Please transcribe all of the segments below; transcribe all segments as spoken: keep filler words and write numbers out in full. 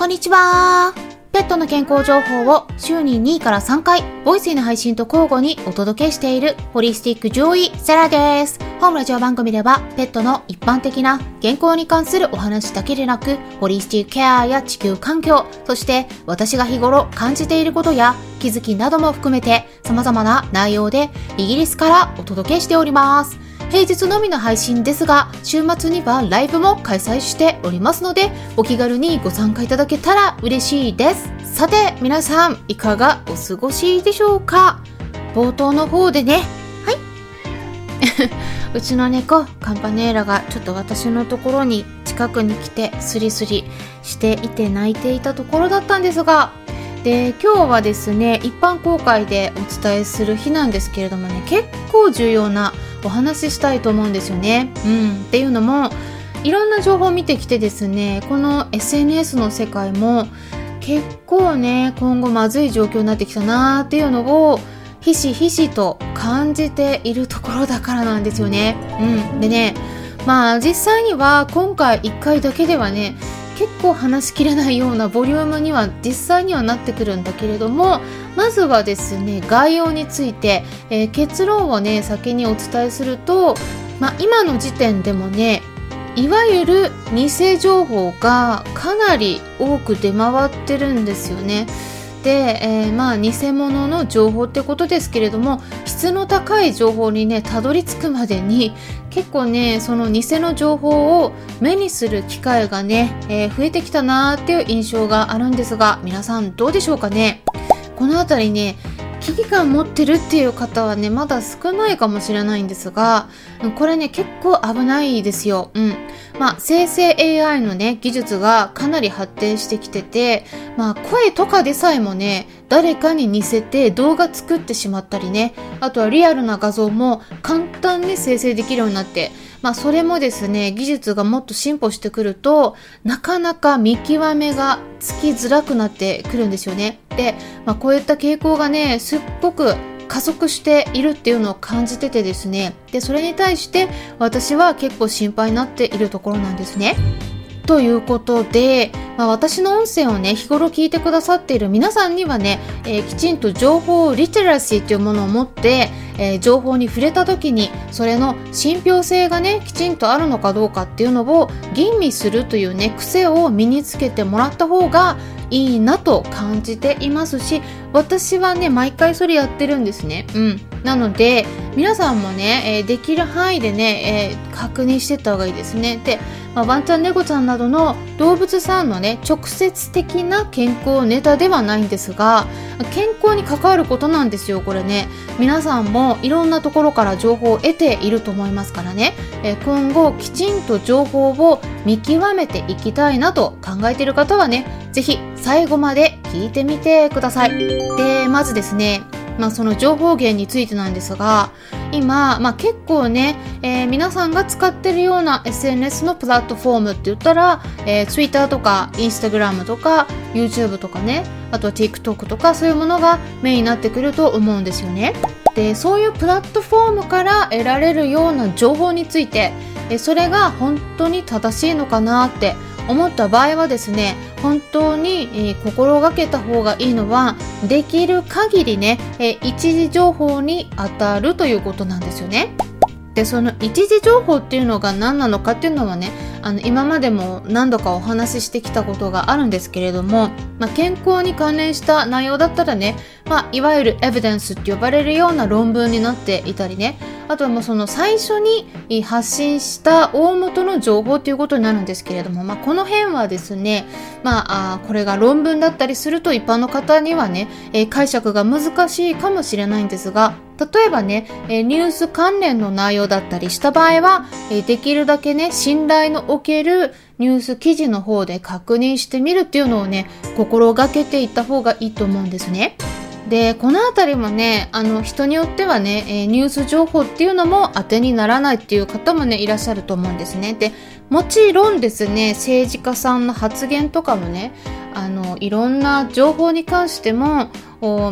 こんにちは。ペットの健康情報を週ににからさんかいボイスの配信と交互にお届けしているホリスティック獣医セラです。本ラジオ番組ではペットの一般的な健康に関するお話だけでなく、ホリスティックケアや地球環境、そして私が日頃感じていることや気づきなども含めて様々な内容でイギリスからお届けしております。平日のみの配信ですが、週末にはライブも開催しておりますので、お気軽にご参加いただけたら嬉しいです。さて皆さん、いかがお過ごしでしょうか。冒頭の方でね、はいうちの猫カンパネーラがちょっと私のところに近くに来てスリスリしていて泣いていたところだったんですが、で今日はですね、一般公開でお伝えする日なんですけれどもね、結構重要なお話ししたいと思うんですよね。うん、っていうのも、いろんな情報を見てきてですね、この エスエヌエス の世界も結構ね、今後まずい状況になってきたなーっていうのをひしひしと感じているところだからなんですよね。うん、でね、まあ実際には今回いっかいだけではね、結構話しきれないようなボリュームには実際にはなってくるんだけれども、まずはですね、概要について、えー、結論をね先にお伝えすると、まあ、今の時点でもね、いわゆる偽情報がかなり多く出回ってるんですよね。で、えー、まあ偽物の情報ってことですけれども、質の高い情報にねたどり着くまでに結構ね、その偽の情報を目にする機会がね、えー、増えてきたなーっていう印象があるんですが、皆さんどうでしょうかね。このあたりね、危機感持ってるっていう方はねまだ少ないかもしれないんですが、これね結構危ないですよ。うん、まあ生成 エーアイ のね技術がかなり発展してきてて、まあ声とかでさえもね誰かに似せて動画作ってしまったりね、あとはリアルな画像も簡単に生成できるようになって、まあそれもですね、技術がもっと進歩してくるとなかなか見極めがつきづらくなってくるんですよね。で、まあ、こういった傾向がねすっごく加速しているっていうのを感じててですね、でそれに対して私は結構心配になっているところなんですね。ということで、まあ、私の音声をね日頃聞いてくださっている皆さんにはね、えー、きちんと情報リテラシーというものを持って、えー、情報に触れた時にそれの信憑性がねきちんとあるのかどうかっていうのを吟味するというね癖を身につけてもらった方がいいなと感じていますし、私はね毎回それやってるんですね。うん、なので皆さんもね、えー、できる範囲でね、えー、確認していった方がいいですね。で、まあ、ワンちゃん猫ちゃんなどの動物さんのね直接的な健康ネタではないんですが、健康に関わることなんですよ。これね皆さんもいろんなところから情報を得ていると思いますからね、えー、今後きちんと情報を見極めていきたいなと考えている方はね、ぜひ最後まで聞いてみてください。で、まずですね、まあ、その情報源についてなんですが、今、まあ、結構ね、えー、皆さんが使ってるような エスエヌエス のプラットフォームって言ったら、えー、Twitter とか Instagram とか YouTube とかね、あとは TikTok とかそういうものがメインになってくると思うんですよね。で、そういうプラットフォームから得られるような情報について、えー、それが本当に正しいのかなって思った場合はですね、本当に、えー、心がけた方がいいのは、できる限りね、えー、一時情報に当たるということなんですよね。で、その一時情報っていうのが何なのかっていうのはね、あの今までも何度かお話ししてきたことがあるんですけれども、まあ、健康に関連した内容だったらね、まあ、いわゆるエビデンスって呼ばれるような論文になっていたりね、あとはもうその最初に発信した大元の情報ということになるんですけれども、まあ、この辺はですね、まあ、あこれが論文だったりすると一般の方にはね、えー、解釈が難しいかもしれないんですが、例えばね、えー、ニュース関連の内容だったりした場合は、えー、できるだけね信頼のおけるニュース記事の方で確認してみるっていうのをね心がけていった方がいいと思うんですね。で、このあたりもね、あの人によってはね、えー、ニュース情報っていうのも当てにならないっていう方もねいらっしゃると思うんですね。で、もちろんですね、政治家さんの発言とかもね、あのいろんな情報に関しても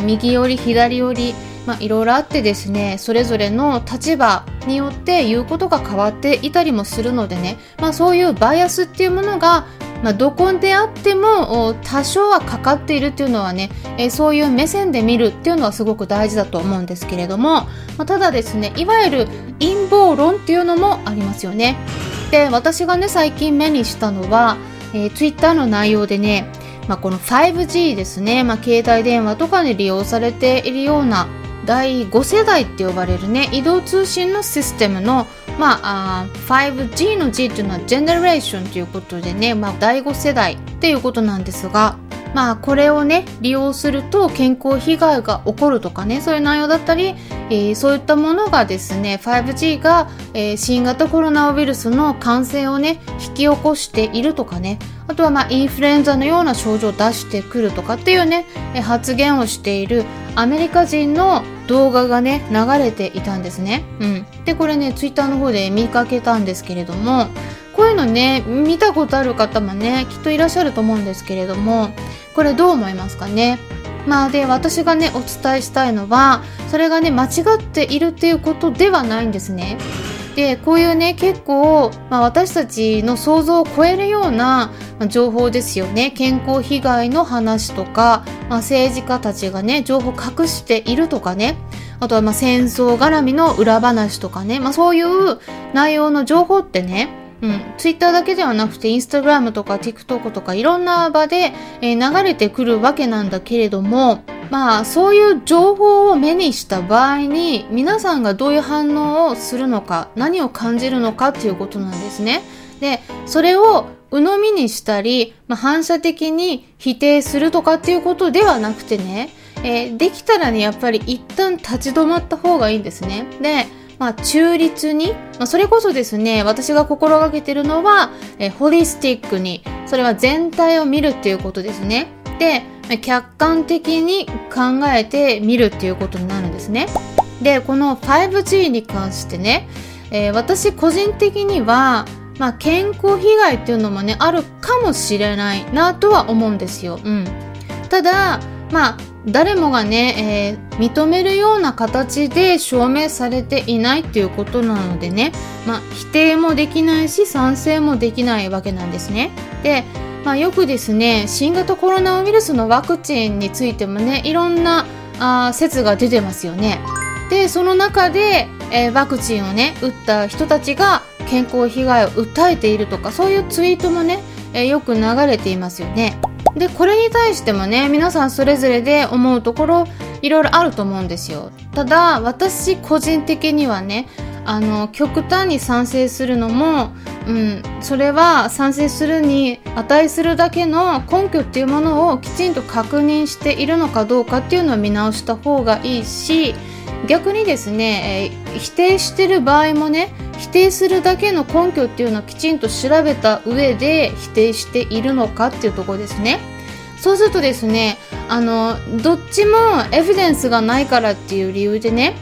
右寄り左寄り、まあ、いろいろあってですね、それぞれの立場によって言うことが変わっていたりもするのでね、まあ、そういうバイアスっていうものがまあ、どこであっても多少はかかっているっていうのはね、えそういう目線で見るっていうのはすごく大事だと思うんですけれども、まあ、ただですね、いわゆる陰謀論っていうのもありますよね。で、私がね最近目にしたのは、えー、Twitter の内容でね、まあ、この ファイブジー ですね、まあ、携帯電話とかに利用されているようなだいご世代って呼ばれるね、移動通信のシステムの、まあ、あ ファイブジー の G というのはジェネレーションということでね、まあ、だいご世代っていうことなんですが、まあ、これをね利用すると健康被害が起こるとかね、そういう内容だったり、えー、そういったものがですね ファイブジー が、えー、新型コロナウイルスの感染をね引き起こしているとかね、あとはまあインフルエンザのような症状を出してくるとかっていうね発言をしているアメリカ人の動画がね流れていたんですね、うん、でこれねツイッターの方で見かけたんですけれども、こういうのね見たことある方もねきっといらっしゃると思うんですけれども、これどう思いますかね。まあで私がねお伝えしたいのは、それがね間違っているっていうことではないんですね。でこういうね結構、まあ、私たちの想像を超えるような情報ですよね。健康被害の話とか、まあ、政治家たちがね情報隠しているとかね、あとはまあ戦争絡みの裏話とかね、まあ、そういう内容の情報ってね、うん、Twitter だけではなくて Instagram とか TikTok とかいろんな場で、えー、流れてくるわけなんだけれども、まあそういう情報を目にした場合に皆さんがどういう反応をするのか、何を感じるのかっていうことなんですね。で、それを鵜呑みにしたり、まあ、反射的に否定するとかっていうことではなくてね、えー、できたらねやっぱり一旦立ち止まった方がいいんですね。でまあ、中立に、まあ、それこそですね私が心がけてるのは、えー、ホリスティックに、それは全体を見るっていうことですね。で客観的に考えて見るっていうことになるんですね。でこの ファイブジー に関してね、えー、私個人的には、まあ、健康被害っていうのもねあるかもしれないなとは思うんですよ、うん、ただまあ誰もがね、えー、認めるような形で証明されていないっていうことなのでね、まあ、否定もできないし賛成もできないわけなんですね。で、まあ、よくですね新型コロナウイルスのワクチンについてもねいろんなあ説が出てますよね。でその中で、えー、ワクチンをね打った人たちが健康被害を訴えているとか、そういうツイートもね、えー、よく流れていますよね。でこれに対してもね皆さんそれぞれで思うところいろいろあると思うんですよ。ただ私個人的にはねあの極端に賛成するのも、うん、それは賛成するに値するだけの根拠っていうものをきちんと確認しているのかどうかっていうのを見直した方がいいし、逆にですね、えー、否定してる場合もね否定するだけの根拠っていうのをきちんと調べた上で否定しているのかっていうところですね。そうするとですねあのどっちもエビデンスがないからっていう理由でね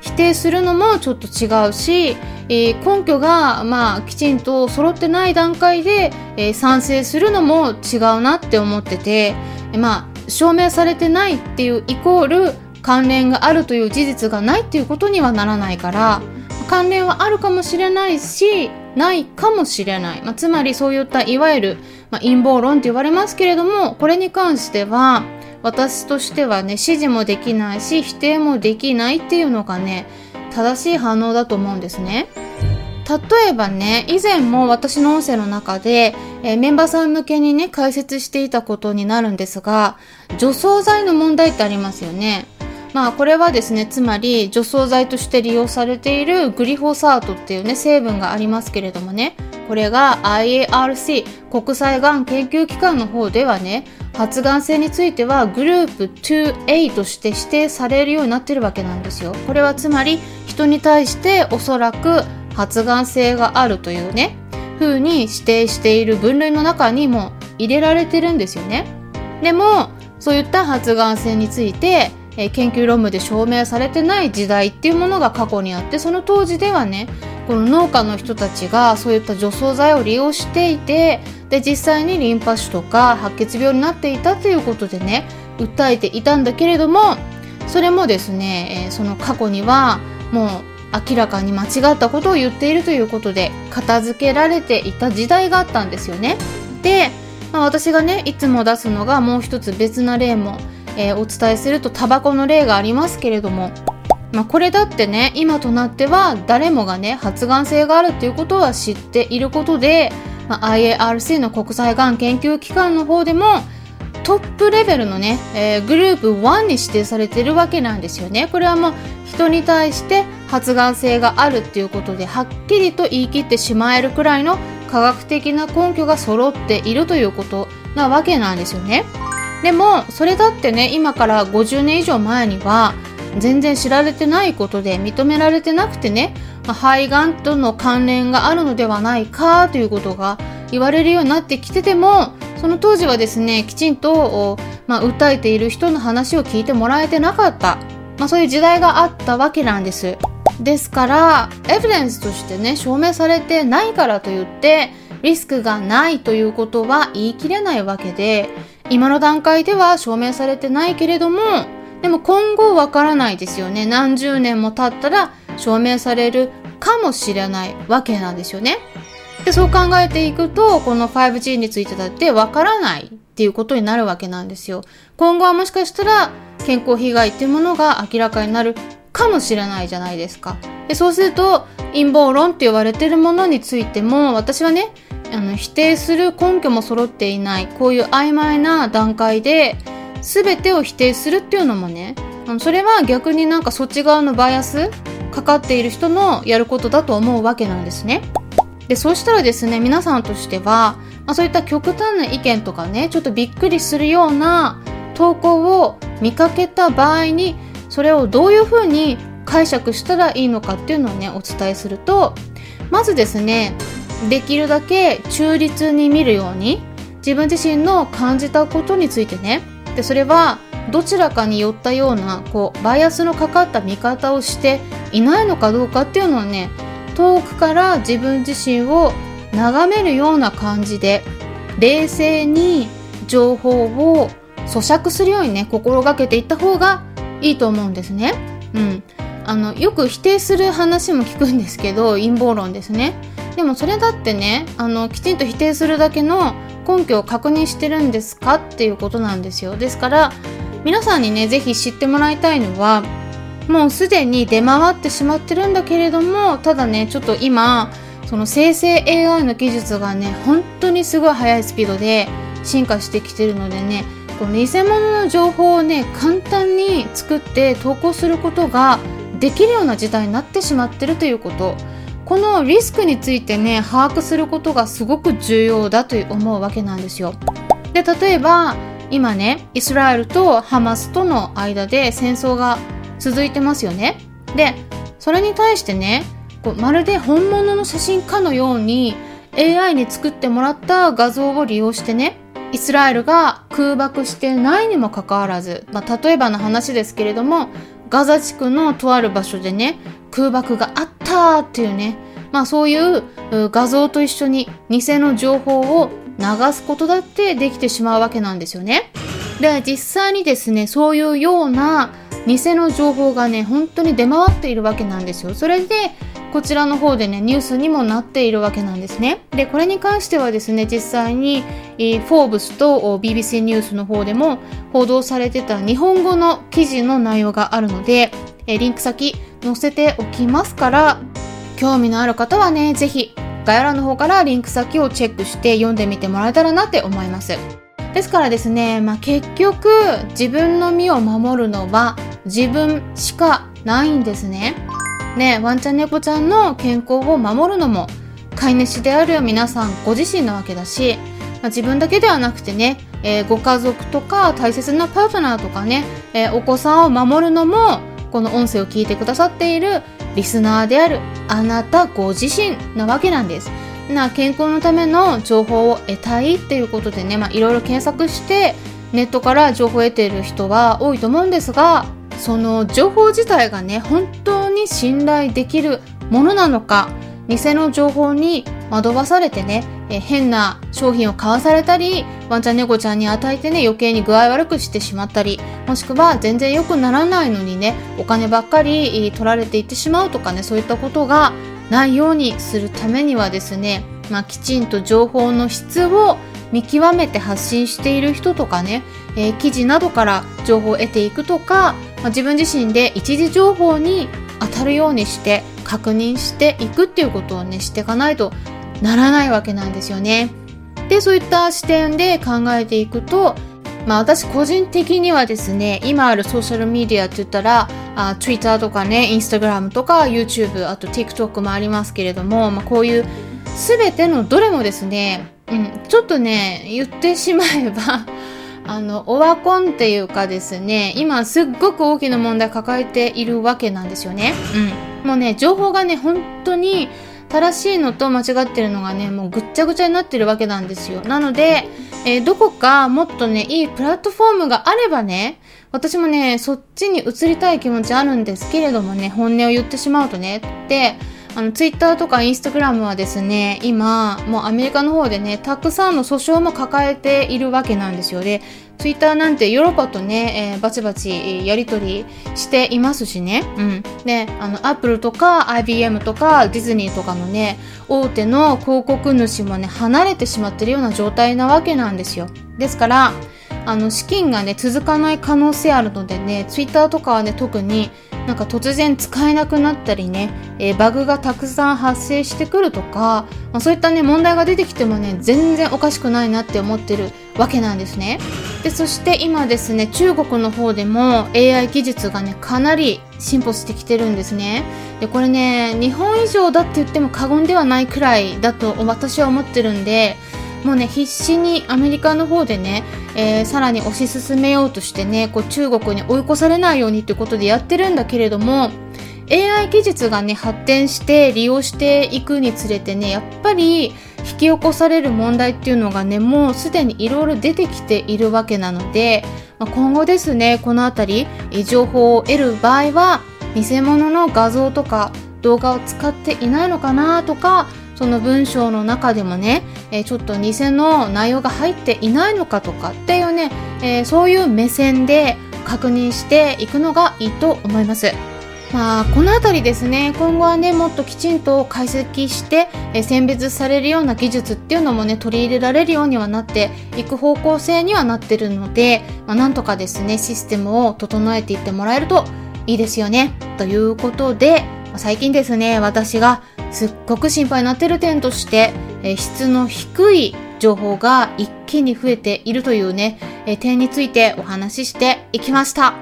否定するのもちょっと違うし、えー、根拠がまあきちんと揃ってない段階で、えー、賛成するのも違うなって思ってて、まあ証明されてないっていうイコール関連があるという事実がないっていうことにはならないから、関連はあるかもしれないしないかもしれない、まあ、つまりそういったいわゆる、まあ、陰謀論って言われますけれども、これに関しては私としてはね支持もできないし否定もできないっていうのがね正しい反応だと思うんですね。例えばね以前も私の音声の中で、えー、メンバーさん向けにね解説していたことになるんですが、除草剤の問題ってありますよね。まあこれはですねつまり除草剤として利用されているグリフォサートっていうね成分がありますけれどもね、これが アイエーアールシー 国際がん研究機関の方ではね発がん性についてはグループ ツーエー として指定されるようになってるわけなんですよ。これはつまり人に対しておそらく発がん性があるというね風に指定している分類の中にも入れられてるんですよね。でもそういった発がん性について研究論文で証明されてない時代っていうものが過去にあって、その当時ではねこの農家の人たちがそういった除草剤を利用していて、で実際にリンパ腫とか白血病になっていたということでね訴えていたんだけれども、それもですねその過去にはもう明らかに間違ったことを言っているということで片付けられていた時代があったんですよね。でまあ、私がねいつも出すのがもう一つ別な例も、えー、お伝えするとタバコの例がありますけれども、まあ、これだってね今となっては誰もがね発がん性があるっていうことは知っていることで、まあ、アイエーアールシー の国際がん研究機関の方でもトップレベルのね、えー、グループいちに指定されてるわけなんですよね。これはもう人に対して発がん性があるっていうことではっきりと言い切ってしまえるくらいの科学的な根拠が揃っているということなわけなんですよね。でもそれだってね今からごじゅうねん以上前には全然知られてないことで認められてなくてね、まあ、肺がんとの関連があるのではないかということが言われるようになってきてても、その当時はですねきちんと、まあ、訴えている人の話を聞いてもらえてなかった、まあ、そういう時代があったわけなんです。ですからエビデンスとしてね証明されてないからといってリスクがないということは言い切れないわけで、今の段階では証明されてないけれども、でも今後わからないですよね。何十年も経ったら証明されるかもしれないわけなんですよね。でそう考えていくとこの ファイブジー についてだってわからないっていうことになるわけなんですよ。今後はもしかしたら健康被害っていうものが明らかになるかもしれないじゃないですか。でそうすると陰謀論って言われてるものについても私はねあの否定する根拠も揃っていない、こういう曖昧な段階で全てを否定するっていうのもね、それは逆になんかそっち側のバイアスかかっている人のやることだと思うわけなんですね。でそうしたらですね皆さんとしては、まあ、そういった極端な意見とかねちょっとびっくりするような投稿を見かけた場合にそれをどういうふうに解釈したらいいのかっていうのをねお伝えすると、まずですねできるだけ中立に見るように自分自身の感じたことについてね、でそれはどちらかに寄ったようなこうバイアスのかかった見方をしていないのかどうかっていうのをね遠くから自分自身を眺めるような感じで冷静に情報を咀嚼するようにね心がけていった方がいいと思うんですね。うん、あのよく否定する話も聞くんですけど陰謀論ですね。でもそれだってねあのきちんと否定するだけの根拠を確認してるんですかっていうことなんですよ。ですから皆さんにねぜひ知ってもらいたいのはもうすでに出回ってしまってるんだけれども、ただねちょっと今その生成 エーアイ の技術がね本当にすごい速いスピードで進化してきてるのでねこの偽物の情報をね簡単に作って投稿することができるような時代になってしまってるということ、このリスクについてね把握することがすごく重要だと思うわけなんですよ。で例えば今ねイスラエルとハマスとの間で戦争が続いてますよね。でそれに対してねこうまるで本物の写真かのように エーアイ に作ってもらった画像を利用してねイスラエルが空爆してないにもかかわらず、まあ、例えばの話ですけれどもガザ地区のとある場所でね空爆があったっていうね、まあ、そういう画像と一緒に偽の情報を流すことだってできてしまうわけなんですよね。で実際にですねそういうような偽の情報がね本当に出回っているわけなんですよ。それでこちらの方でねニュースにもなっているわけなんですね。でこれに関してはですね実際にフォーブスと ビービーシー ニュースの方でも報道されてた日本語の記事の内容があるのでリンク先載せておきますから、興味のある方はねぜひ概要欄の方からリンク先をチェックして読んでみてもらえたらなって思います。ですからですね、まあ、結局自分の身を守るのは自分しかないんですね。ね、ワンちゃん猫ちゃんの健康を守るのも飼い主である皆さんご自身なわけだし、まあ、自分だけではなくてね、えー、ご家族とか大切なパートナーとかね、えー、お子さんを守るのもこの音声を聞いてくださっているリスナーであるあなたご自身なわけなんです。な健康のための情報を得たいっていうことでね、まあ、いろいろ検索してネットから情報を得ている人は多いと思うんですが、その情報自体がね本当に信頼できるものなのか、偽の情報に惑わされてねえ変な商品を買わされたりワンちゃん猫ちゃんに与えてね余計に具合悪くしてしまったり、もしくは全然良くならないのにねお金ばっかり取られていってしまうとかね、そういったことがないようにするためにはですね、まあ、きちんと情報の質を見極めて発信している人とかね、えー、記事などから情報を得ていくとか、まあ、自分自身で一時情報に当たるようにして確認していくっていうことをねしていかないとならないわけなんですよね。で、そういった視点で考えていくと、まあ、私個人的にはですね、今あるソーシャルメディアって言ったらあ Twitter とかね Instagram とか YouTube あと TikTok もありますけれども、まあ、こういう全てのどれもですね、うん、ちょっとね言ってしまえばあのオワコンっていうかですね、今すっごく大きな問題抱えているわけなんですよね、うん、もうね情報がね本当に正しいのと間違ってるのがねもうぐっちゃぐちゃになってるわけなんですよ。なので、えー、どこかもっとねいいプラットフォームがあればね、私もねそっちに移りたい気持ちあるんですけれどもね、本音を言ってしまうとね、であのツイッターとかインスタグラムはですね、今もうアメリカの方でねたくさんの訴訟も抱えているわけなんですよ。でツイッターなんてヨーロッパとね、えー、バチバチやり取りしていますしね、うん、であのアップルとか アイビーエム とかディズニーとかのね大手の広告主もね離れてしまってるような状態なわけなんですよ。ですからあの資金がね続かない可能性あるのでね、ツイッターとかはね特になんか突然使えなくなったりね、えー、バグがたくさん発生してくるとか、まあ、そういったね問題が出てきてもね全然おかしくないなって思ってるわけなんですね。でそして今ですね中国の方でも エーアイ 技術がねかなり進歩してきてるんですね。でこれね日本以上だって言っても過言ではないくらいだと私は思ってるんで、もうね必死にアメリカの方でね、えー、さらに推し進めようとしてねこう中国に追い越されないようにということでやってるんだけれども、 エーアイ 技術がね発展して利用していくにつれてねやっぱり引き起こされる問題っていうのがねもうすでにいろいろ出てきているわけなので、まあ、今後ですねこのあたり情報を得る場合は偽物の画像とか動画を使っていないのかなとか、その文章の中でもね、えー、ちょっと偽の内容が入っていないのかとかっていうね、えー、そういう目線で確認していくのがいいと思います。まあ、このあたりですね、今後はね、もっときちんと解析して、えー、選別されるような技術っていうのもね、取り入れられるようにはなっていく方向性にはなってるので、まあ、なんとかですね、システムを整えていってもらえるといいですよね。ということで、最近ですね、私がすっごく心配になってる点として、えー、質の低い情報が一気に増えているというね、えー、点についてお話ししていきました。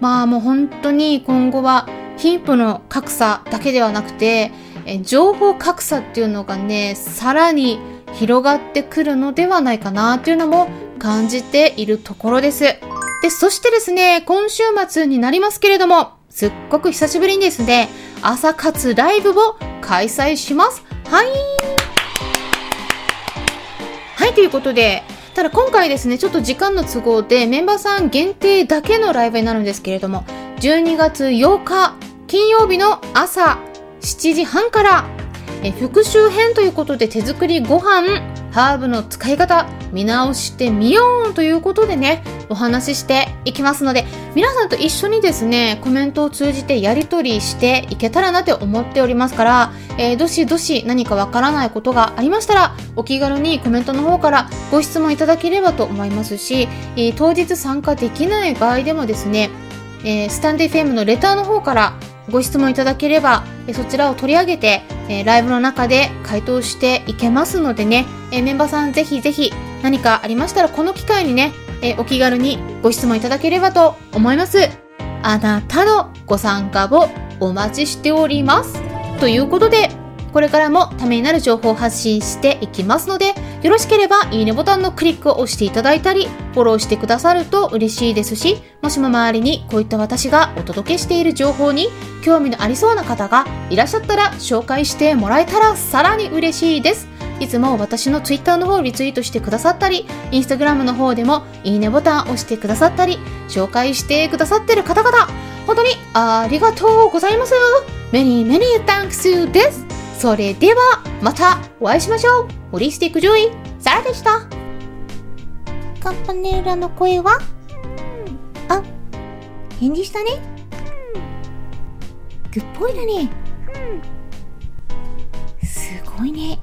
まあもう本当に今後は貧富の格差だけではなくて、えー、情報格差っていうのがね、さらに広がってくるのではないかなというのも感じているところです。で、そしてですね、今週末になりますけれども、すっごく久しぶりにですね、朝活ライブを開催します。はい。はい、ということで、ただ今回ですね、ちょっと時間の都合でメンバーさん限定だけのライブになるんですけれども、じゅうにがつようか金曜日の朝しちじはんから、え復習編ということで手作りご飯、ハーブの使い方見直してみようということでね、お話ししていきますので、皆さんと一緒にですねコメントを通じてやり取りしていけたらなって思っておりますから、えー、どしどし何かわからないことがありましたらお気軽にコメントの方からご質問いただければと思いますし、えー、当日参加できない場合でもですね、えー、スタンド エフエム のレターの方からご質問いただければ、えー、そちらを取り上げて、えー、ライブの中で回答していけますのでね、えー、メンバーさんぜひぜひ何かありましたらこの機会にねえお気軽にご質問いただければと思います。あなたのご参加をお待ちしております。ということで、これからもためになる情報を発信していきますので、よろしければいいねボタンのクリックを押していただいたりフォローしてくださると嬉しいですし、もしも周りにこういった私がお届けしている情報に興味のありそうな方がいらっしゃったら紹介してもらえたらさらに嬉しいです。いつも私のツイッターの方をリツイートしてくださったり、インスタグラムの方でもいいねボタンを押してくださったり、紹介してくださってる方々、本当にありがとうございます。メニーメニータンクスです。それではまたお会いしましょう。ホリスティック獣医サラでした。カンパネラの声は、あ、返事したね。グッポイだね。すごいね。